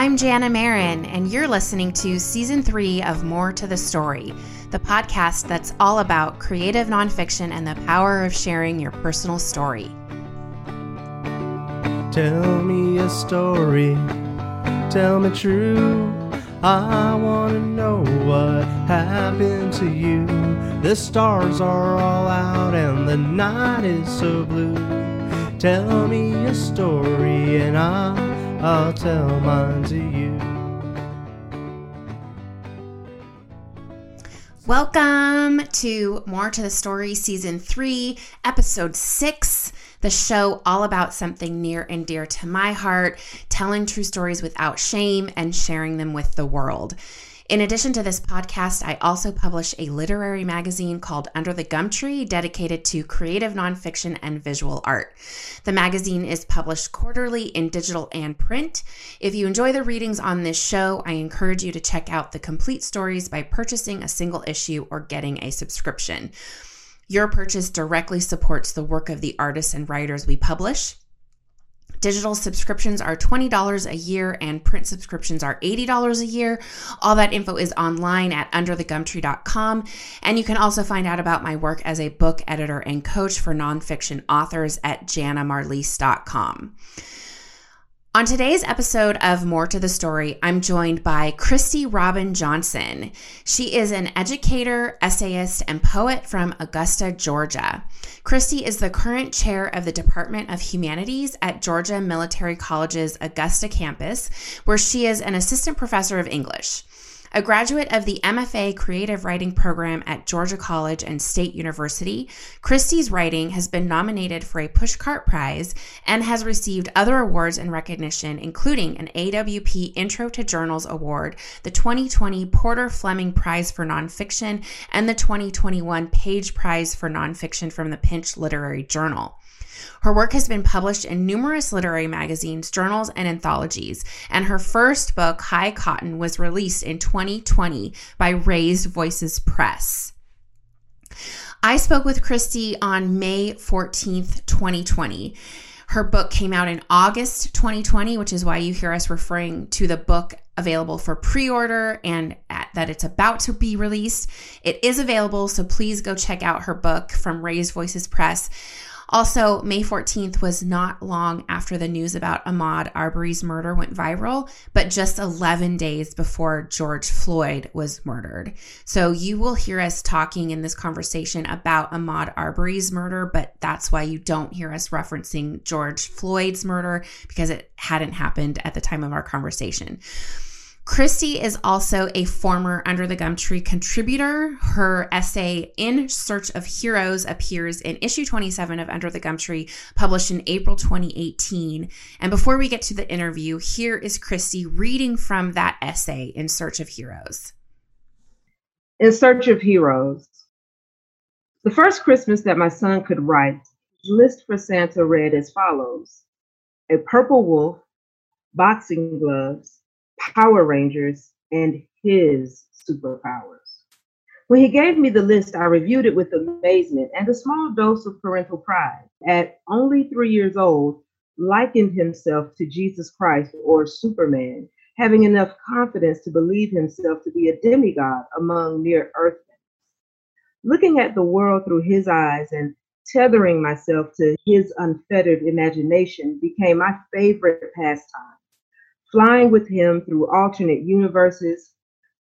I'm Jana Marin, and you're listening to Season 3 of More to the Story, the podcast that's all about creative nonfiction and the power of sharing your personal story. Tell me a story, tell me true. I want to know what happened to you. The stars are all out and the night is so blue. Tell me a story and I'll tell mine to you. Welcome to More to the Story Season 3, Episode 6. The show all about something near and dear to my heart, telling true stories without shame and sharing them with the world. In addition to this podcast, I also publish a literary magazine called Under the Gum Tree, dedicated to creative nonfiction and visual art. The magazine is published quarterly in digital and print. If you enjoy the readings on this show, I encourage you to check out the complete stories by purchasing a single issue or getting a subscription. Your purchase directly supports the work of the artists and writers we publish. Digital subscriptions are $20 a year and print subscriptions are $80 a year. All that info is online at underthegumtree.com. And you can also find out about my work as a book editor and coach for nonfiction authors at jannamarlise.com. On today's episode of More to the Story, I'm joined by Kristie Robin Johnson. She is an educator, essayist, and poet from Augusta, Georgia. Kristie is the current chair of the Department of Humanities at Georgia Military College's Augusta campus, where she is an assistant professor of English. A graduate of the MFA creative writing program at Georgia College and State University, Kristie's writing has been nominated for a Pushcart Prize and has received other awards and recognition, including an AWP Intro to Journals Award, the 2020 Porter Fleming Prize for Nonfiction, and the 2021 Page Prize for Nonfiction from the Pinch Literary Journal. Her work has been published in numerous literary magazines, journals, and anthologies, and her first book, High Cotton, was released in 2020 by Raised Voices Press. I spoke with Kristie on May 14th, 2020. Her book came out in August 2020, which is why you hear us referring to the book available for pre-order and that it's about to be released. It is available, so please go check out her book from Raised Voices Press. Also, May 14th was not long after the news about Ahmaud Arbery's murder went viral, but just 11 days before George Floyd was murdered. So you will hear us talking in this conversation about Ahmaud Arbery's murder, but that's why you don't hear us referencing George Floyd's murder, because it hadn't happened at the time of our conversation. Kristie is also a former Under the Gum Tree contributor. Her essay, In Search of Heroes, appears in issue 27 of Under the Gum Tree, published in April 2018. And before we get to the interview, here is Kristie reading from that essay, In Search of Heroes. In Search of Heroes. The first Christmas that my son could write, his list for Santa read as follows: a purple wolf, boxing gloves, Power Rangers, and his superpowers. When he gave me the list, I reviewed it with amazement and a small dose of parental pride. At only 3 years old, likened himself to Jesus Christ or Superman, having enough confidence to believe himself to be a demigod among mere earthmen. Looking at the world through his eyes and tethering myself to his unfettered imagination became my favorite pastime. Flying with him through alternate universes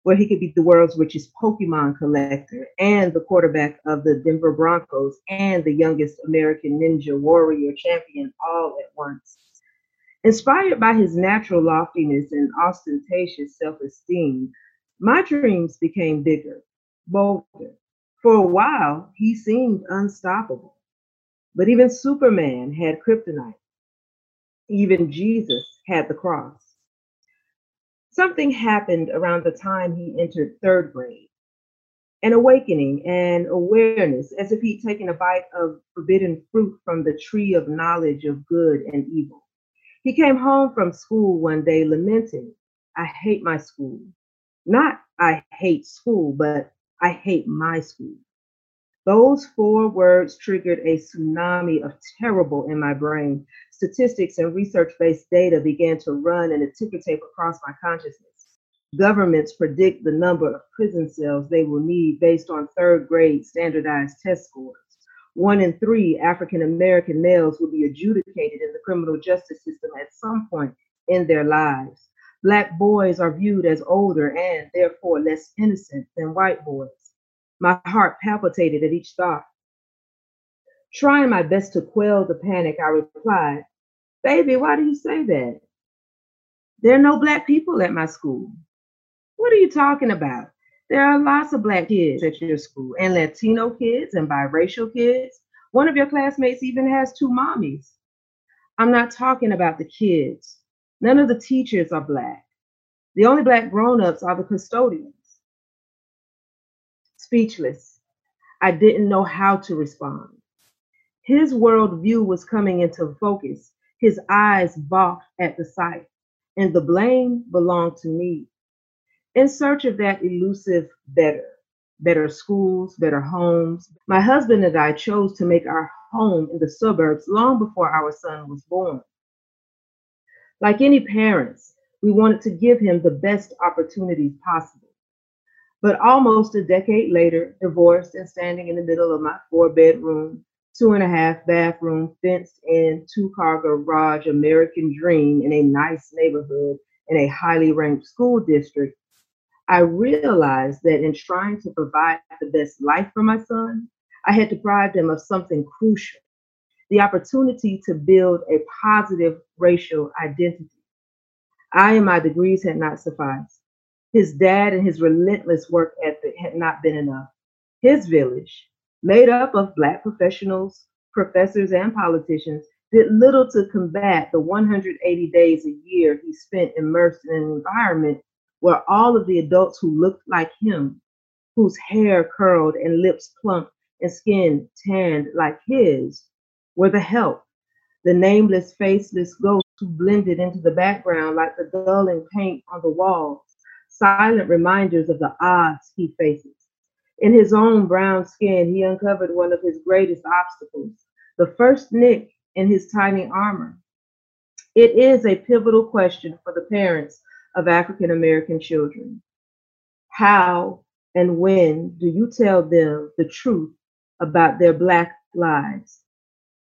where he could be the world's richest Pokemon collector and the quarterback of the Denver Broncos and the youngest American Ninja Warrior champion all at once. Inspired by his natural loftiness and ostentatious self-esteem, my dreams became bigger, bolder. For a while, he seemed unstoppable. But even Superman had kryptonite. Even Jesus had the cross. Something happened around the time he entered third grade, an awakening and awareness, as if he'd taken a bite of forbidden fruit from the tree of knowledge of good and evil. He came home from school one day lamenting, I hate my school. Not I hate school, but I hate my school. Those four words triggered a tsunami of terrible in my brain, statistics and research-based data began to run in a ticker tape across my consciousness. Governments predict the number of prison cells they will need based on third-grade standardized test scores. 1 in 3 African-American males will be adjudicated in the criminal justice system at some point in their lives. Black boys are viewed as older and therefore less innocent than white boys. My heart palpitated at each thought. Trying my best to quell the panic, I replied, "Baby, why do you say that? There are no black people at my school." "What are you talking about? There are lots of black kids at your school, and Latino kids and biracial kids. One of your classmates even has 2 mommies. "I'm not talking about the kids. None of the teachers are black. The only black grown-ups are the custodians." Speechless, I didn't know how to respond. His worldview was coming into focus. His eyes balked at the sight, and the blame belonged to me. In search of that elusive better schools, better homes, my husband and I chose to make our home in the suburbs long before our son was born. Like any parents, we wanted to give him the best opportunities possible. But almost a decade later, divorced and standing in the middle of my 4-bedroom, 2.5-bathroom, fenced-in, 2-car garage, American dream in a nice neighborhood in a highly ranked school district, I realized that in trying to provide the best life for my son, I had deprived him of something crucial, the opportunity to build a positive racial identity. I and my degrees had not sufficed. His dad and his relentless work ethic had not been enough. His village, made up of black professionals, professors, and politicians, did little to combat the 180 days a year he spent immersed in an environment where all of the adults who looked like him, whose hair curled and lips plump and skin tanned like his, were the help, the nameless, faceless ghosts who blended into the background like the dulling paint on the walls, silent reminders of the odds he faces. In his own brown skin, he uncovered one of his greatest obstacles, the first nick in his tiny armor. It is a pivotal question for the parents of African-American children. How and when do you tell them the truth about their Black lives?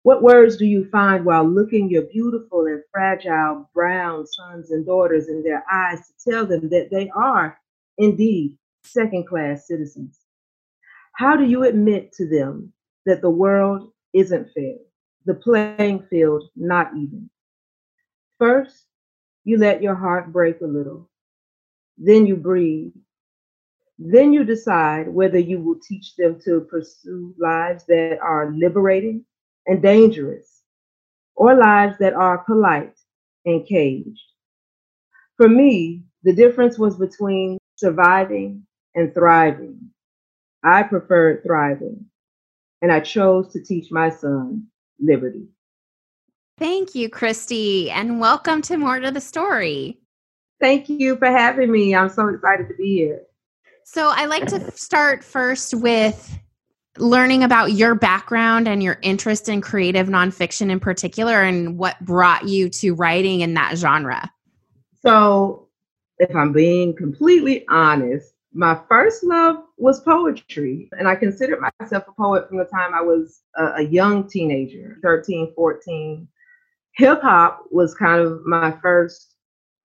What words do you find while looking your beautiful and fragile brown sons and daughters in their eyes to tell them that they are indeed second-class citizens? How do you admit to them that the world isn't fair, the playing field not even? First, you let your heart break a little. Then you breathe. Then you decide whether you will teach them to pursue lives that are liberating and dangerous, or lives that are polite and caged. For me, the difference was between surviving and thriving. I preferred thriving, and I chose to teach my son liberty. Thank you, Kristie, and welcome to More to the Story. Thank you for having me. I'm so excited to be here. So I like to start first with learning about your background and your interest in creative nonfiction in particular, and what brought you to writing in that genre. So if I'm being completely honest, my first love was poetry, and I considered myself a poet from the time I was a young teenager, 13, 14. Hip hop was kind of my first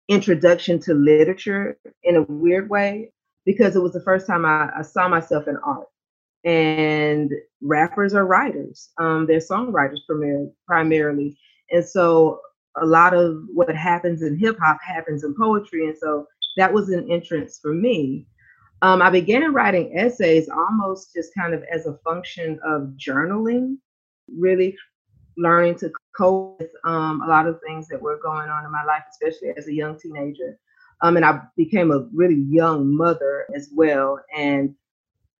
introduction to literature in a weird way, because it was the first time I saw myself in art. And rappers are writers. They're songwriters primarily. And so a lot of what happens in hip hop happens in poetry. And so that was an entrance for me. I began writing essays almost just kind of as a function of journaling, really learning to cope with a lot of things that were going on in my life, especially as a young teenager. And I became a really young mother as well, and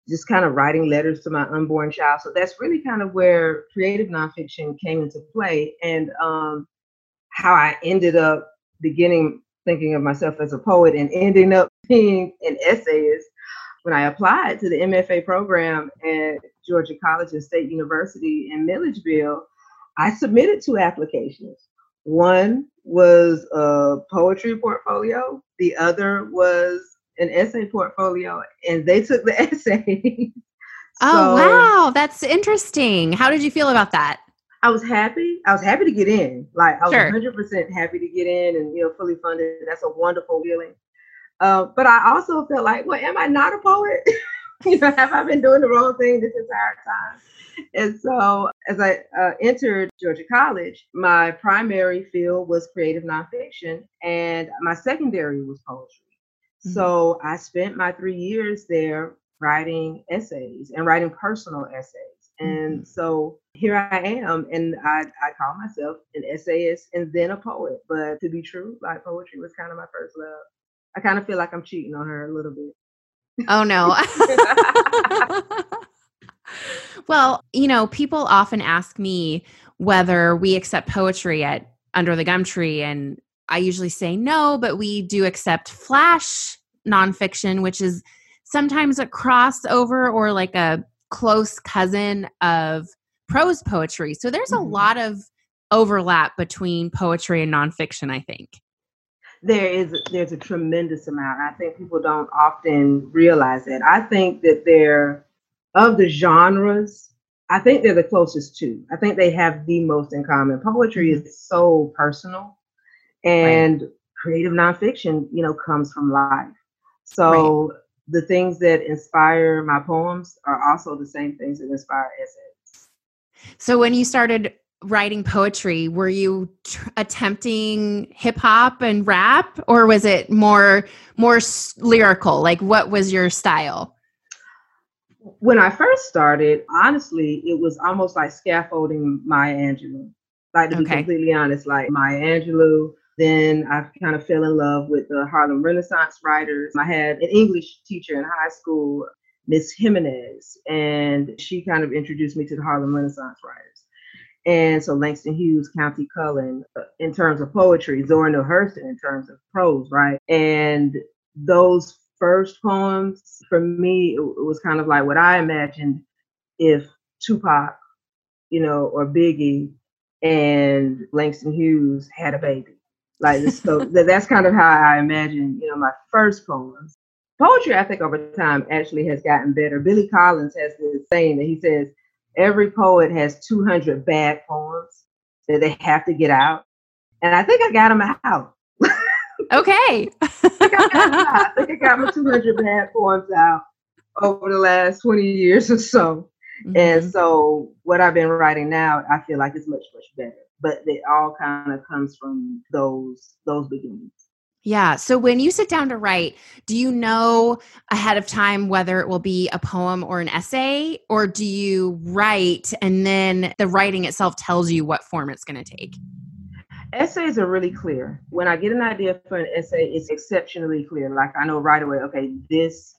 just kind of writing letters to my unborn child. So that's really kind of where creative nonfiction came into play, and how I ended up beginning thinking of myself as a poet and ending up being an essayist. When I applied to the MFA program at Georgia College and State University in Milledgeville, I submitted 2 applications. One was a poetry portfolio. The other was an essay portfolio, and they took the essay. Oh, wow. That's interesting. How did you feel about that? I was happy. I was happy to get in. Like, I was 100% happy to get in and, you know, fully funded. That's a wonderful feeling. But I also felt like, well, am I not a poet? You know, have I been doing the wrong thing this entire time? And so as I entered Georgia College, my primary field was creative nonfiction, and my secondary was poetry. Mm-hmm. So I spent my 3 years there writing essays and writing personal essays. And mm-hmm. so here I am, and I call myself an essayist and then a poet. But to be true, like, poetry was kind of my first love. I kind of feel like I'm cheating on her a little bit. Oh, no. Well, you know, people often ask me whether we accept poetry at Under the Gum Tree. And I usually say no, but we do accept flash nonfiction, which is sometimes a crossover or like a close cousin of prose poetry. So there's a lot of overlap between poetry and nonfiction, I think. There's a tremendous amount. I think people don't often realize that. I think that they're, of the genres, I think they're the closest to. I think they have the most in common. Poetry is so personal, and creative nonfiction, you know, comes from life. So the things that inspire my poems are also the same things that inspire essays. So when you started writing poetry, were you attempting hip hop and rap, or was it more lyrical? Like, what was your style? When I first started, honestly, it was almost like scaffolding Maya Angelou. Like, to be completely honest, like Maya Angelou. Then I kind of fell in love with the Harlem Renaissance writers. I had an English teacher in high school, Miss Jimenez, and she kind of introduced me to the Harlem Renaissance writers. And so Langston Hughes, Countee Cullen, in terms of poetry, Zora Neale Hurston in terms of prose, right? And those first poems, for me, it was kind of like what I imagined if Tupac, you know, or Biggie and Langston Hughes had a baby. Like, so that's kind of how I imagined, you know, my first poems. Poetry, I think, over time actually has gotten better. Billy Collins has this saying that he says, every poet has 200 bad poems that they have to get out. And I think I got them out. Okay. I think I got my 200 bad poems out over the last 20 years or so. Mm-hmm. And so what I've been writing now, I feel like it's much, much better. But it all kind of comes from those beginnings. Yeah. So when you sit down to write, do you know ahead of time whether it will be a poem or an essay, or do you write and then the writing itself tells you what form it's going to take? Essays are really clear. When I get an idea for an essay, it's exceptionally clear. Like, I know right away, okay, this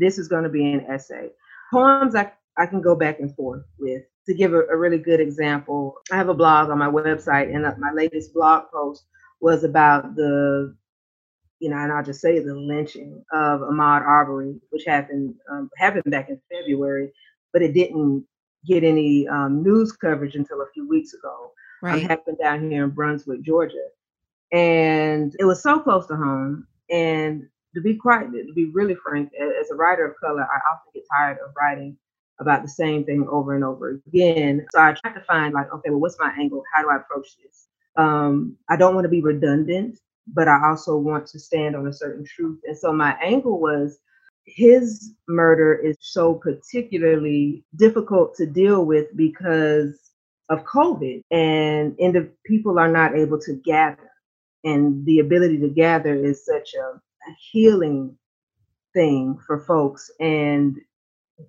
is going to be an essay. Poems I can go back and forth with. To give a really good example, I have a blog on my website, and my latest blog post was about the, you know, and I'll just say the lynching of Ahmaud Arbery, which happened back in February, but it didn't get any news coverage until a few weeks ago. Right. It happened down here in Brunswick, Georgia. And it was so close to home. And to be really frank, as a writer of color, I often get tired of writing about the same thing over and over again. So I tried to find, like, okay, well, what's my angle? How do I approach this? I don't want to be redundant, but I also want to stand on a certain truth. And so my angle was, his murder is so particularly difficult to deal with because of COVID, and the people are not able to gather. And the ability to gather is such a healing thing for folks. And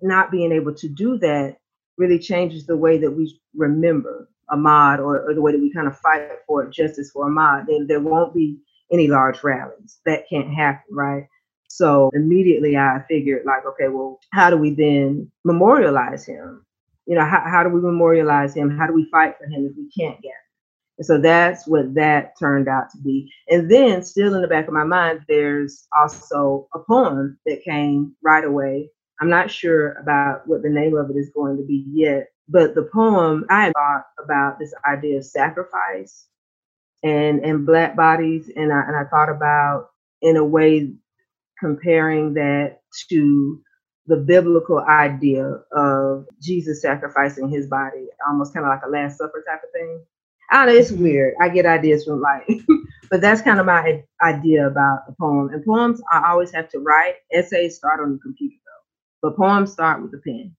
not being able to do that really changes the way that we remember Ahmaud, or the way that we kind of fight for justice for Ahmaud. Then there won't be any large rallies. That can't happen, right? So immediately I figured, like, okay, well, how do we then memorialize him? You know, how do we memorialize him? How do we fight for him if we can't get him? And so that's what that turned out to be. And then still in the back of my mind, there's also a poem that came right away. I'm not sure about what the name of it is going to be yet. But the poem, I had thought about this idea of sacrifice and Black bodies. And I thought about, in a way, comparing that to the biblical idea of Jesus sacrificing his body, almost kind of like a Last Supper type of thing. I don't know, it's weird. I get ideas from like, but that's kind of my idea about a poem. And poems, I always have to write. Essays start on the computer though, but poems start with a pen.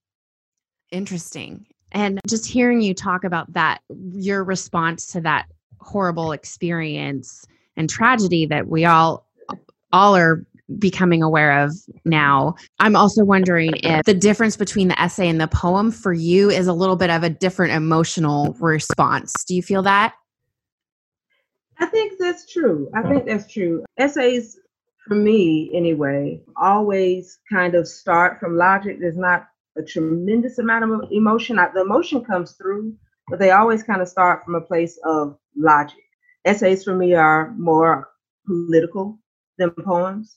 Interesting. And just hearing you talk about that, your response to that horrible experience and tragedy that we all are becoming aware of now. I'm also wondering if the difference between the essay and the poem for you is a little bit of a different emotional response. Do you feel that? I think that's true. Essays, for me anyway, always kind of start from logic. There's not a tremendous amount of emotion. The emotion comes through, but they always kind of start from a place of logic. Essays for me are more political than poems.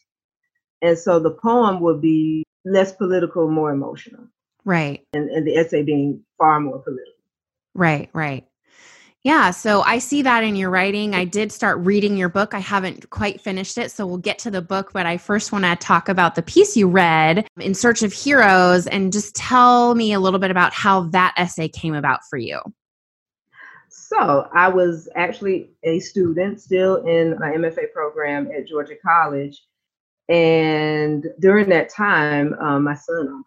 And so the poem would be less political, more emotional. Right. And the essay being far more political. Right, right. Yeah. So I see that in your writing. I did start reading your book. I haven't quite finished it, so we'll get to the book. But I first want to talk about the piece you read, In Search of Heroes, and just tell me a little bit about how that essay came about for you. So I was actually a student still in my MFA program at Georgia College. And during that time, my son,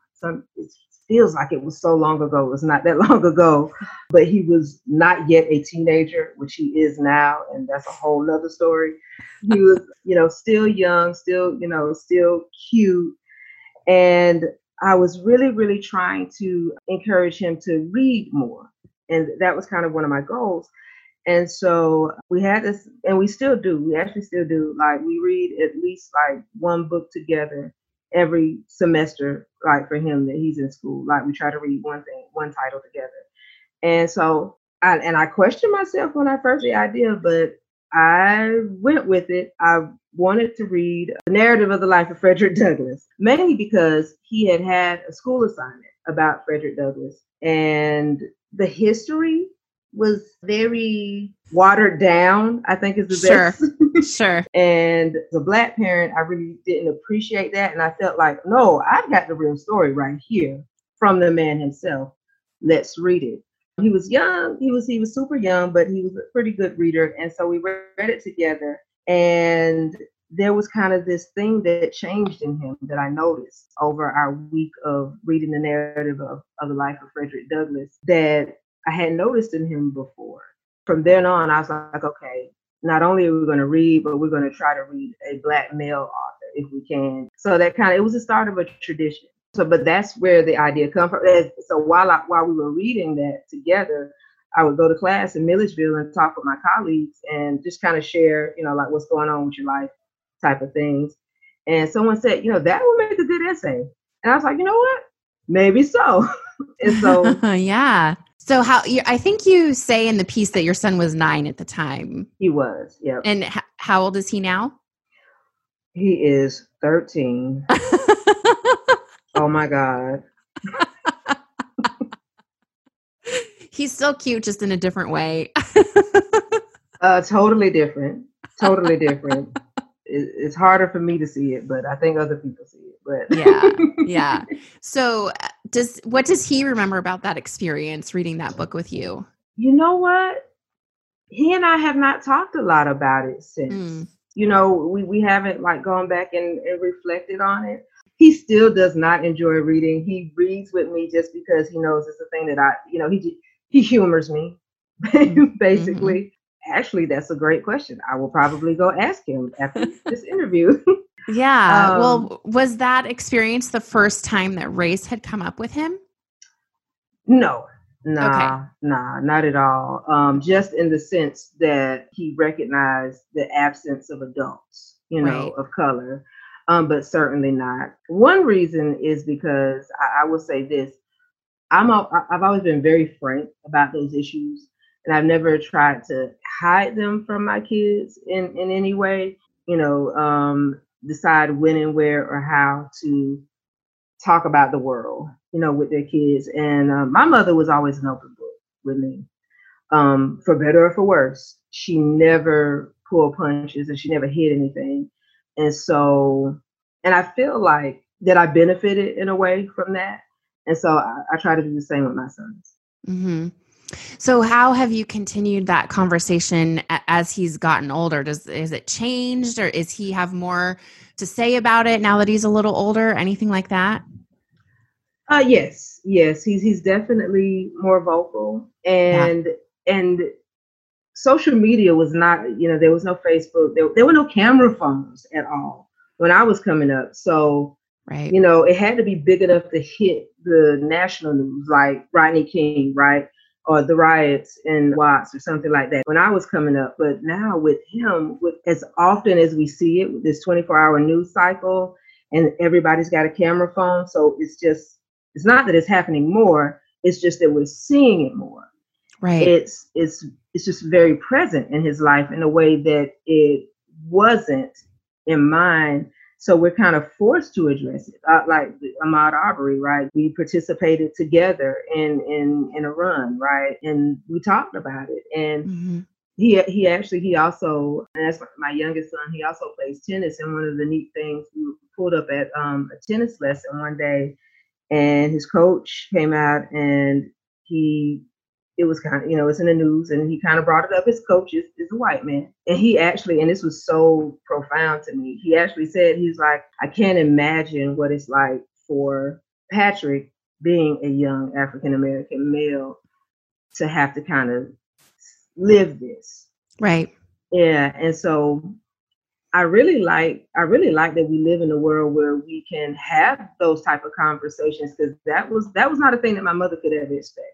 it feels like it was so long ago. It was not that long ago, but he was not yet a teenager, which he is now. And that's a whole other story. He was, still young, still cute. And I was really, really trying to encourage him to read more. And that was kind of one of my goals. And so we had this, and we still do. We actually still do. Like, we read at least like one book together every semester, like for him that he's in school. Like, we try to read one title together. And so I questioned myself when I first had the idea, but I went with it. I wanted to read The Narrative of the Life of Frederick Douglass, mainly because he had a school assignment about Frederick Douglass, and the history was very watered down, I think is the best. Sure. And as a Black parent, I really didn't appreciate that. And I felt like, no, I've got the real story right here from the man himself. Let's read it. He was young. He was super young, but he was a pretty good reader. And so we read it together. And there was kind of this thing that changed in him that I noticed over our week of reading The Narrative of the Life of Frederick Douglass that I hadn't noticed in him before. From then on, I was like, okay, not only are we going to read, but we're going to try to read a Black male author if we can. So that kind of, it was the start of a tradition. So, but that's where the idea comes from. So while we were reading that together, I would go to class in Milledgeville and talk with my colleagues and just kind of share, like what's going on with your life type of things. And someone said, that would make a good essay. And I was like, you know what? Maybe so. And so, yeah. So I think you say in the piece that your son was 9 at the time. He was, yeah. And how old is he now? He is 13. Oh my God. He's still cute, just in a different way. Totally different. It's harder for me to see it, but I think other people see it. But yeah. So what does he remember about that experience reading that book with you? You know what? He and I have not talked a lot about it since. Mm. We haven't like gone back and reflected on it. He still does not enjoy reading. He reads with me just because he knows it's a thing that he humors me basically. Mm-hmm. Actually, that's a great question. I will probably go ask him after this interview. Yeah. Well, was that experience the first time that race had come up with him? No, not at all. Just in the sense that he recognized the absence of adults, of color, but certainly not. One reason is because I will say this. I've always been very frank about those issues. And I've never tried to hide them from my kids in any way, decide when and where or how to talk about the world, with their kids. And my mother was always an open book with me. for better or for worse. She never pulled punches and she never hid anything. And so, and I feel like that I benefited in a way from that. And so I try to do the same with my sons. Mm-hmm. So how have you continued that conversation as he's gotten older? Is it changed, or is he have more to say about it now that he's a little older, anything like that? Yes. He's definitely more vocal, and social media was not, there was no Facebook. There were no camera phones at all when I was coming up. So, right. It had to be big enough to hit the national news, like Rodney King, right? Or the riots in Watts or something like that when I was coming up. But now with him, with as often as we see it, with this 24-hour news cycle, and everybody's got a camera phone. So it's just, it's not that it's happening more, it's just that we're seeing it more. Right. It's just very present in his life in a way that it wasn't in mine. So we're kind of forced to address it, like Ahmaud Arbery, right? We participated together in a run, right? And we talked about it. And mm-hmm. he also, and that's my youngest son, he also plays tennis. And one of the neat things, we pulled up at a tennis lesson one day, and his coach came out, and it was kind of, it's in the news, and he kind of brought it up. His coach is a white man. And he actually, and this was so profound to me, he actually said, he's like, I can't imagine what it's like for Patrick, being a young African-American male, to have to kind of live this. Right. Yeah. And so I really like that we live in a world where we can have those type of conversations, because that was not a thing that my mother could ever expect.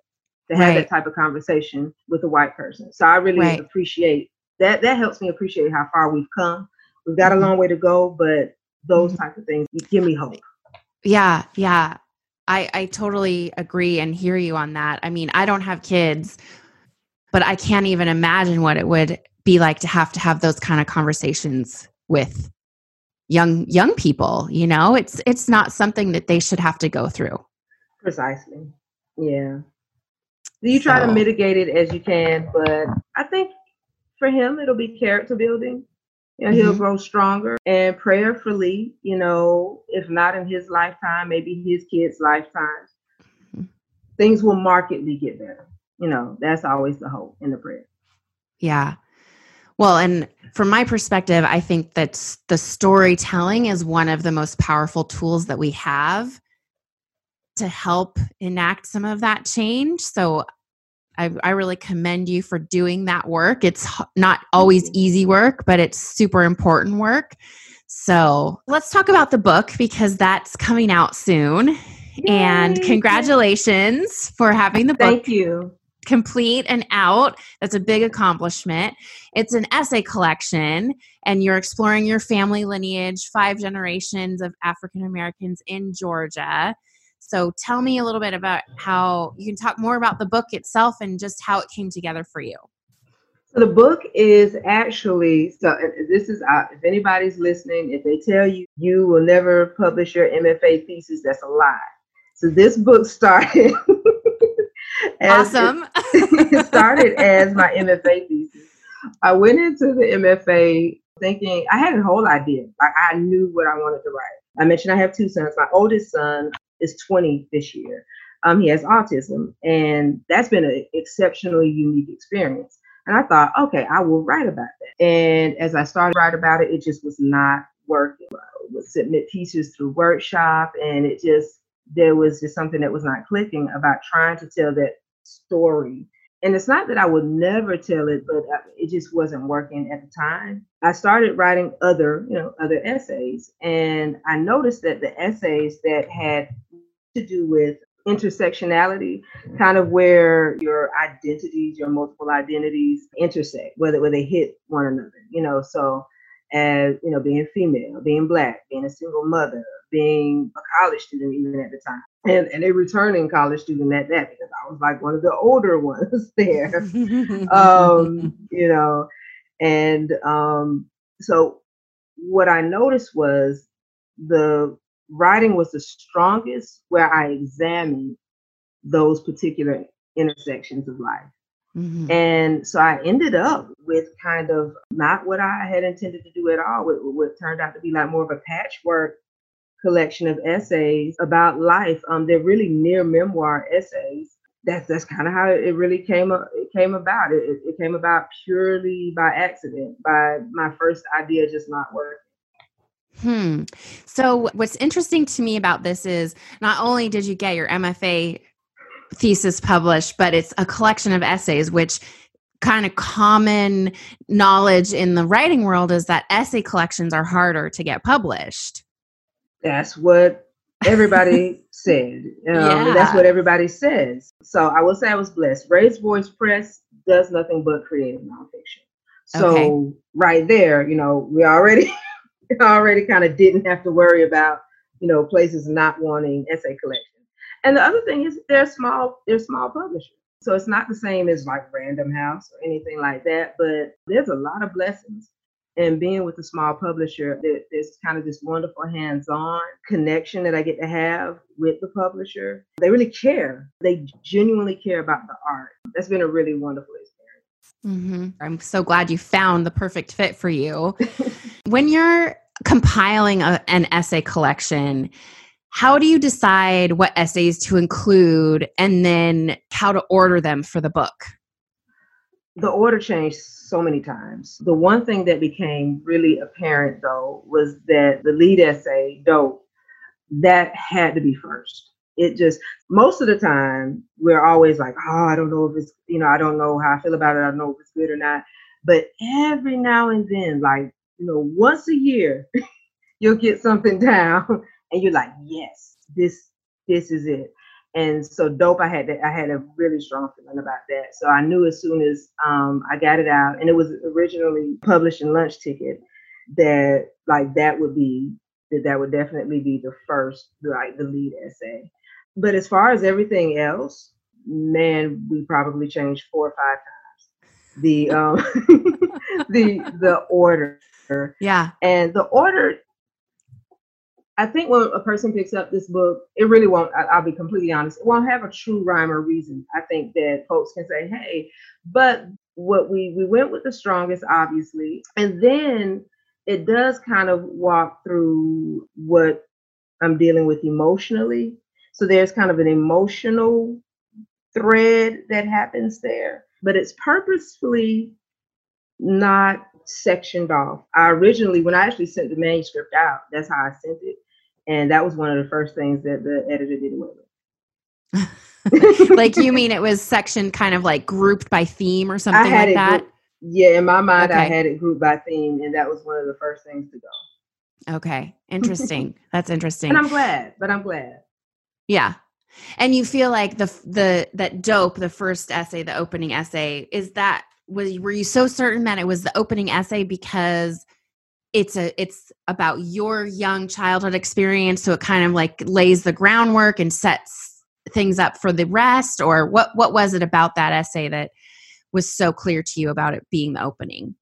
To have that type of conversation with a white person. So I really appreciate that. That helps me appreciate how far we've come. We've got a long way to go, but those type of things give me hope. Yeah. Yeah. I totally agree and hear you on that. I mean, I don't have kids, but I can't even imagine what it would be like to have those kind of conversations with young people. It's not something that they should have to go through. Precisely. Yeah. You try to mitigate it as you can, but I think for him, it'll be character building. He'll grow stronger, and prayerfully, if not in his lifetime, maybe his kids' lifetime, things will markedly get better. That's always the hope and the prayer. Yeah. Well, and from my perspective, I think that the storytelling is one of the most powerful tools that we have to help enact some of that change. So I really commend you for doing that work. It's not always easy work, but it's super important work. So let's talk about the book, because that's coming out soon. Yay. And congratulations for having the book complete and out. That's a big accomplishment. It's an essay collection, and you're exploring your family lineage, 5 generations of African Americans in Georgia. So tell me a little bit about how you can talk more about the book itself and just how it came together for you. So the book is actually, if anybody's listening, if they tell you, you will never publish your MFA thesis, that's a lie. So this book started. Awesome. It started as my MFA thesis. I went into the MFA thinking, I had a whole idea. Like, I knew what I wanted to write. I mentioned I have 2 sons. My oldest son is 20 this year. He has autism, and that's been an exceptionally unique experience. And I thought, okay, I will write about that. And as I started to write about it, it just was not working. I would submit pieces through workshop, and there was just something that was not clicking about trying to tell that story. And it's not that I would never tell it, but it just wasn't working at the time. I started writing other essays, and I noticed that the essays that had to do with intersectionality, kind of where your identities, your multiple identities intersect, where they hit one another, so as, being female, being Black, being a single mother, being a college student even at the time, and a returning college student at that, because I was like one of the older ones there, so what I noticed was the writing was the strongest where I examined those particular intersections of life. Mm-hmm. And so I ended up with kind of not what I had intended to do at all, what turned out to be like more of a patchwork collection of essays about life. They're really near memoir essays. That's kind of how it really came about. It came about purely by accident, by my first idea just not working. So what's interesting to me about this is not only did you get your MFA thesis published, but it's a collection of essays, which kind of common knowledge in the writing world is that essay collections are harder to get published. That's what everybody said. Yeah. That's what everybody says. So I will say I was blessed. Raised Voices Press does nothing but creative nonfiction. So right there, we already kind of didn't have to worry about, places not wanting essay collections. And the other thing is they're small publishers. So it's not the same as like Random House or anything like that, but there's a lot of blessings. And being with a small publisher, there's kind of this wonderful hands-on connection that I get to have with the publisher. They really care. They genuinely care about the art. That's been a really wonderful experience. Mm-hmm. I'm so glad you found the perfect fit for you. When you're compiling an essay collection, how do you decide what essays to include and then how to order them for the book? The order changed so many times. The one thing that became really apparent, though, was that the lead essay, Dope, that had to be first. It just, most of the time, we're always like, I don't know if it's, I don't know how I feel about it. I don't know if it's good or not. But every now and then, like, once a year, you'll get something down and you're like, yes, this is it. And so Dope, I had a really strong feeling about that. So I knew as soon as I got it out, and it was originally published in Lunch Ticket, that like that would definitely be the first, like the lead essay. But as far as everything else, man, we probably changed 4 or 5 times the order. Yeah, and the order. I think when a person picks up this book, it really won't, I'll be completely honest, it won't have a true rhyme or reason. I think that folks can say, hey, but what we went with the strongest, obviously. And then it does kind of walk through what I'm dealing with emotionally. So there's kind of an emotional thread that happens there, but it's purposefully not sectioned off. When I actually sent the manuscript out, that's how I sent it. And that was one of the first things that the editor did away with. Like, you mean it was sectioned kind of like grouped by theme or something like that? Yeah, in my mind, I had it grouped by theme, and that was one of the first things to go. Okay. Interesting. That's interesting. And I'm glad. Yeah. And you feel like that Dope, the first essay, the opening essay, were you so certain that it was the opening essay because it's about your young childhood experience, so it kind of like lays the groundwork and sets things up for the rest? Or what was it about that essay that was so clear to you about it being the opening?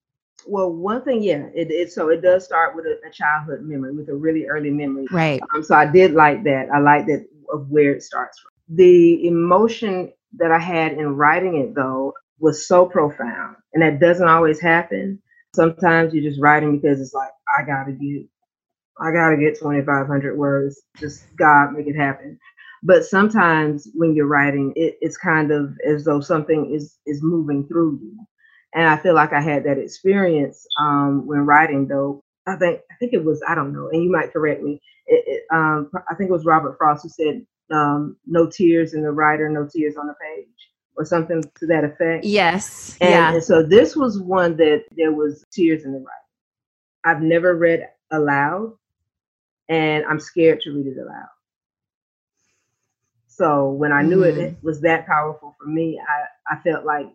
Well, one thing, yeah, so it does start with a childhood memory, with a really early memory. Right. So I did like that. I like that of where it starts from. The emotion that I had in writing it, though, was so profound. And that doesn't always happen. Sometimes you're just writing because it's like, I gotta get 2,500 words. Just God, make it happen. But sometimes when you're writing, it's kind of as though something is moving through you. And I feel like I had that experience when writing, though. I think it was, I don't know, and you might correct me. I think it was Robert Frost who said, no tears in the writer, no tears on the page, or something to that effect. Yes. And so this was one that there was tears in the writing. I've never read aloud, and I'm scared to read it aloud. So when I knew it was that powerful for me, I felt like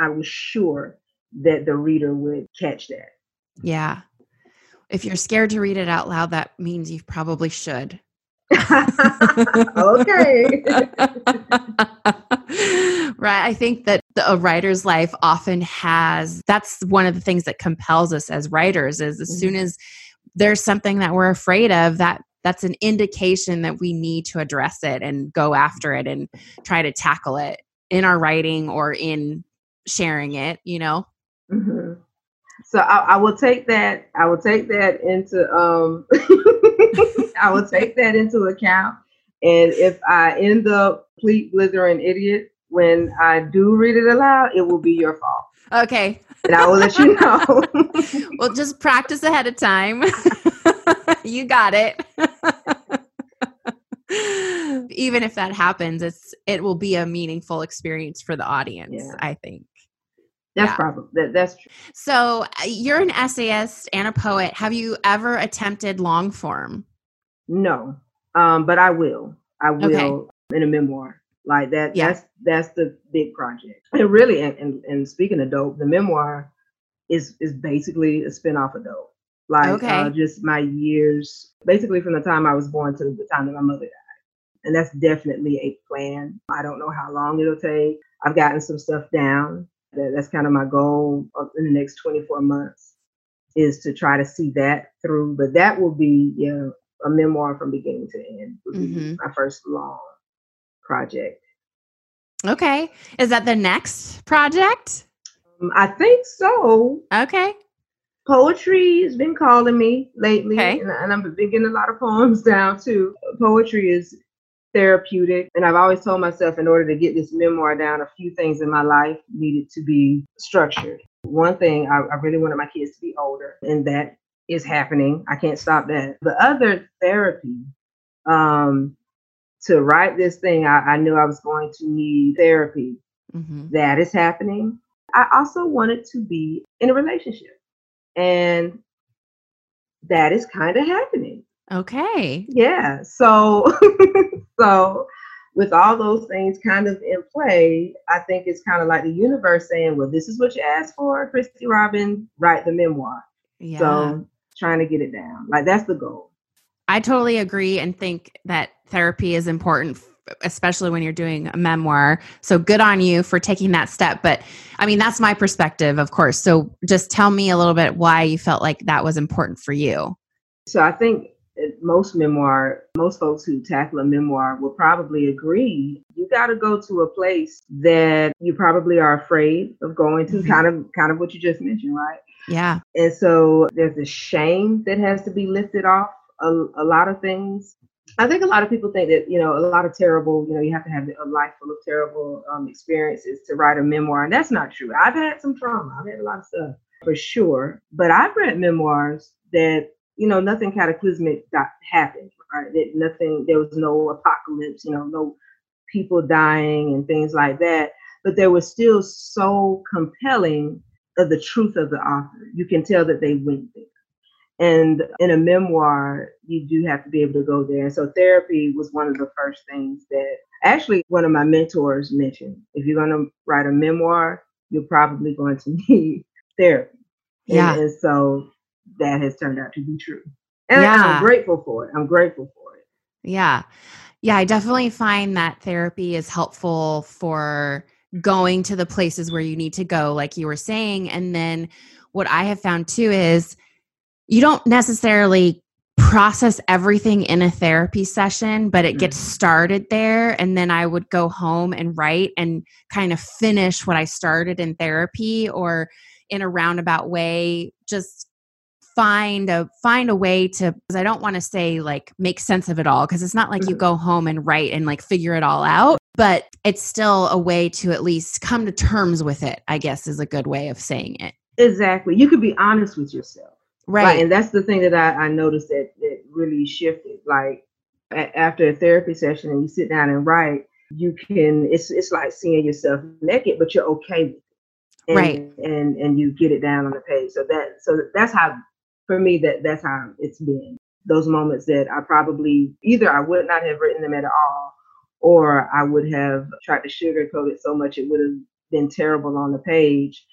I was sure that the reader would catch that. Yeah. If you're scared to read it out loud, that means you probably should. Okay. Right. I think that a writer's life often that's one of the things that compels us as writers is as soon as there's something that we're afraid of, that's an indication that we need to address it and go after it and try to tackle it in our writing or in sharing it, you know? Mm-hmm. So I will take that. I will take that into, I will take that into account. And if I end up complete blithering idiot when I do read it aloud, it will be your fault. Okay. And I will let you know. Well, just practice ahead of time. You got it. Even if that happens, it will be a meaningful experience for the audience, yeah. I think. That's probably, that's true. So you're an essayist and a poet. Have you ever attempted long form? No, but I will. I will in a memoir like that. Yeah. That's the big project. And really, and speaking of dope, the memoir is basically a spinoff of dope. Like just my years, basically from the time I was born to the time that my mother died. And that's definitely a plan. I don't know how long it'll take. I've gotten some stuff down. That's kind of my goal in the next 24 months is to try to see that through. But that will be a memoir from beginning to end. Would be my first long project. Okay. Is that the next project? I think so. Okay. Poetry has been calling me lately, and I've been getting a lot of poems down too. Poetry is therapeutic, and I've always told myself in order to get this memoir down, a few things in my life needed to be structured. One thing, I really wanted my kids to be older, and that is happening. I can't stop that. The other therapy, to write this thing, I knew I was going to need therapy. Mm-hmm. That is happening. I also wanted to be in a relationship. And that is kind of happening. Okay. Yeah. So with all those things kind of in play, I think it's kind of like the universe saying, well, this is what you asked for, Kristie Robin, write the memoir. Yeah. So trying to get it down. Like that's the goal. I totally agree and think that therapy is important, especially when you're doing a memoir. So good on you for taking that step. But I mean, that's my perspective, of course. So just tell me a little bit why you felt like that was important for you. So I think most folks who tackle a memoir will probably agree. You got to go to a place that you probably are afraid of going to, kind of what you just mentioned, right? Yeah. And so there's a shame that has to be lifted off a lot of things. I think a lot of people think that, a lot of terrible, you have to have a life full of terrible experiences to write a memoir. And that's not true. I've had some trauma. I've had a lot of stuff for sure. But I've read memoirs that, nothing cataclysmic happened, right? That nothing, there was no apocalypse, no people dying and things like that. But they were still so compelling of the truth of the author. You can tell that they went there. And in a memoir, you do have to be able to go there. And so therapy was one of the first things that actually one of my mentors mentioned. If you're going to write a memoir, you're probably going to need therapy. Yeah. And so that has turned out to be true. And I'm grateful for it. Yeah. Yeah. I definitely find that therapy is helpful for going to the places where you need to go, like you were saying. And then what I have found too is, you don't necessarily process everything in a therapy session, but it gets started there. And then I would go home and write and kind of finish what I started in therapy, or in a roundabout way, just find a way to, because I don't want to say like make sense of it all, because it's not like you go home and write and like figure it all out, but it's still a way to at least come to terms with it, I guess is a good way of saying it. Exactly. You could be honest with yourself. Right. Like, and that's the thing that I noticed that really shifted. Like after a therapy session and you sit down and write, you can, it's like seeing yourself naked, but you're okay with it. And, and you get it down on the page. So that's how, for me, that's how it's been. Those moments that I probably, either I would not have written them at all, or I would have tried to sugarcoat it so much it would have been terrible on the page.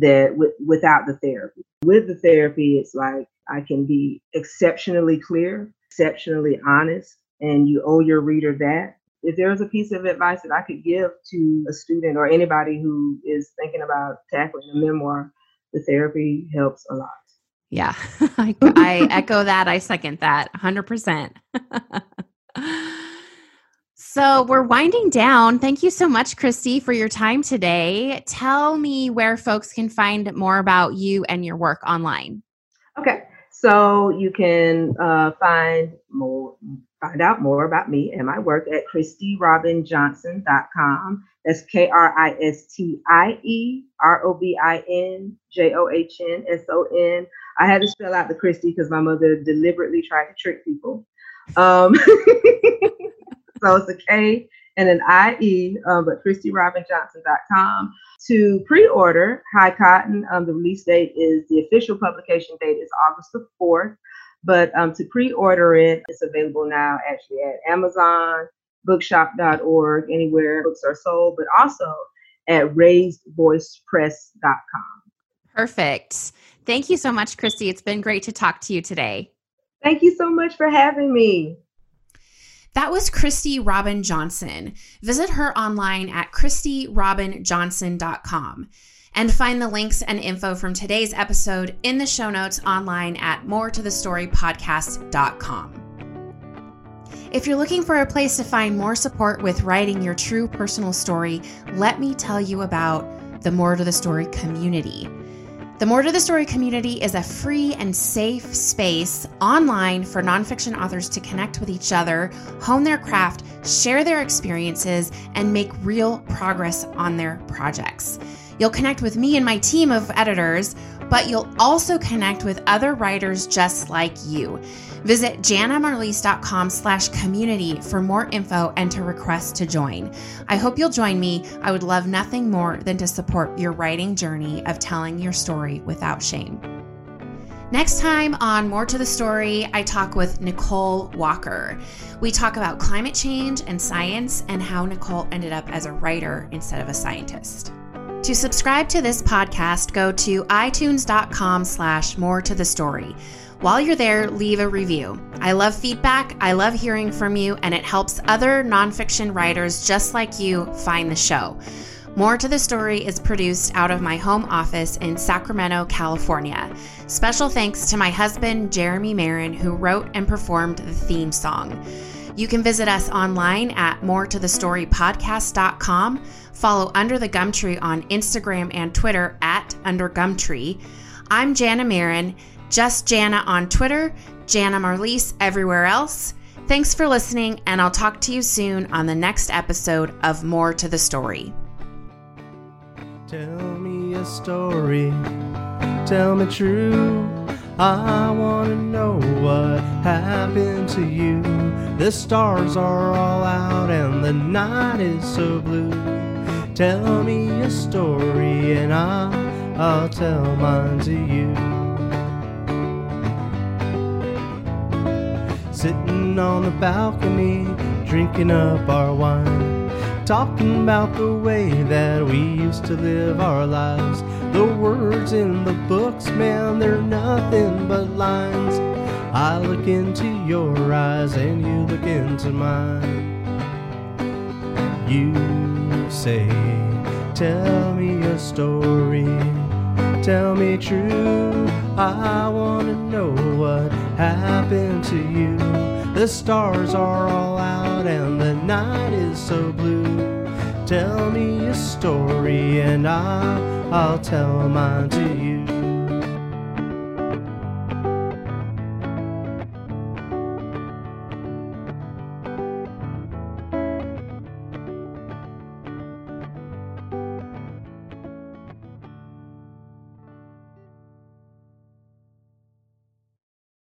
That without the therapy. With the therapy, it's like I can be exceptionally clear, exceptionally honest, and you owe your reader that. If there was a piece of advice that I could give to a student or anybody who is thinking about tackling a memoir, the therapy helps a lot. Yeah, I echo that. I second that 100%. So we're winding down. Thank you so much, Kristie, for your time today. Tell me where folks can find more about you and your work online. Okay. So you can find out more about me and my work at kristierobinjohnson.com. That's KRistierobinjohnson. I had to spell out the Kristie because my mother deliberately tried to trick people. So it's a K and an I-E, but kristierobinjohnson.com. To pre-order High Cotton, the official publication date is August the 4th. But to pre-order it, it's available now actually at Amazon, bookshop.org, anywhere books are sold, but also at raisedvoicepress.com. Perfect. Thank you so much, Kristie. It's been great to talk to you today. Thank you so much for having me. That was Kristie Robin Johnson. Visit her online at kristierobinjohnson.com and find the links and info from today's episode in the show notes online at moretothestorypodcast.com. If you're looking for a place to find more support with writing your true personal story, let me tell you about the More to the Story community. The More to the Story community is a free and safe space online for nonfiction authors to connect with each other, hone their craft, share their experiences, and make real progress on their projects. You'll connect with me and my team of editors, but you'll also connect with other writers just like you. Visit jannamarlise.com/community for more info and to request to join. I hope you'll join me. I would love nothing more than to support your writing journey of telling your story without shame. Next time on More to the Story, I talk with Nicole Walker. We talk about climate change and science and how Nicole ended up as a writer instead of a scientist. To subscribe to this podcast, go to itunes.com/moretothestory. While you're there, leave a review. I love feedback, I love hearing from you, and it helps other nonfiction writers just like you find the show. More to the Story is produced out of my home office in Sacramento, California. Special thanks to my husband, Jeremy Marin, who wrote and performed the theme song. You can visit us online at moretothestorypodcast.com. Follow Under the Gum Tree on Instagram and Twitter at Under Gum Tree. I'm Jana Marin, just Jana on Twitter, Jana Marlise everywhere else. Thanks for listening, and I'll talk to you soon on the next episode of More to the Story. Tell me a story, tell me true. I want to know what happened to you. The stars are all out and the night is so blue. Tell me a story and I'll tell mine to you. Sitting on the balcony, drinking up our wine, talking about the way that we used to live our lives. The words in the books, man, they're nothing but lines. I look into your eyes and you look into mine. You say, tell me a story, tell me true. I want to know what happened to you. The stars are all out and the night is so blue. Tell me a story and I'll tell mine to you.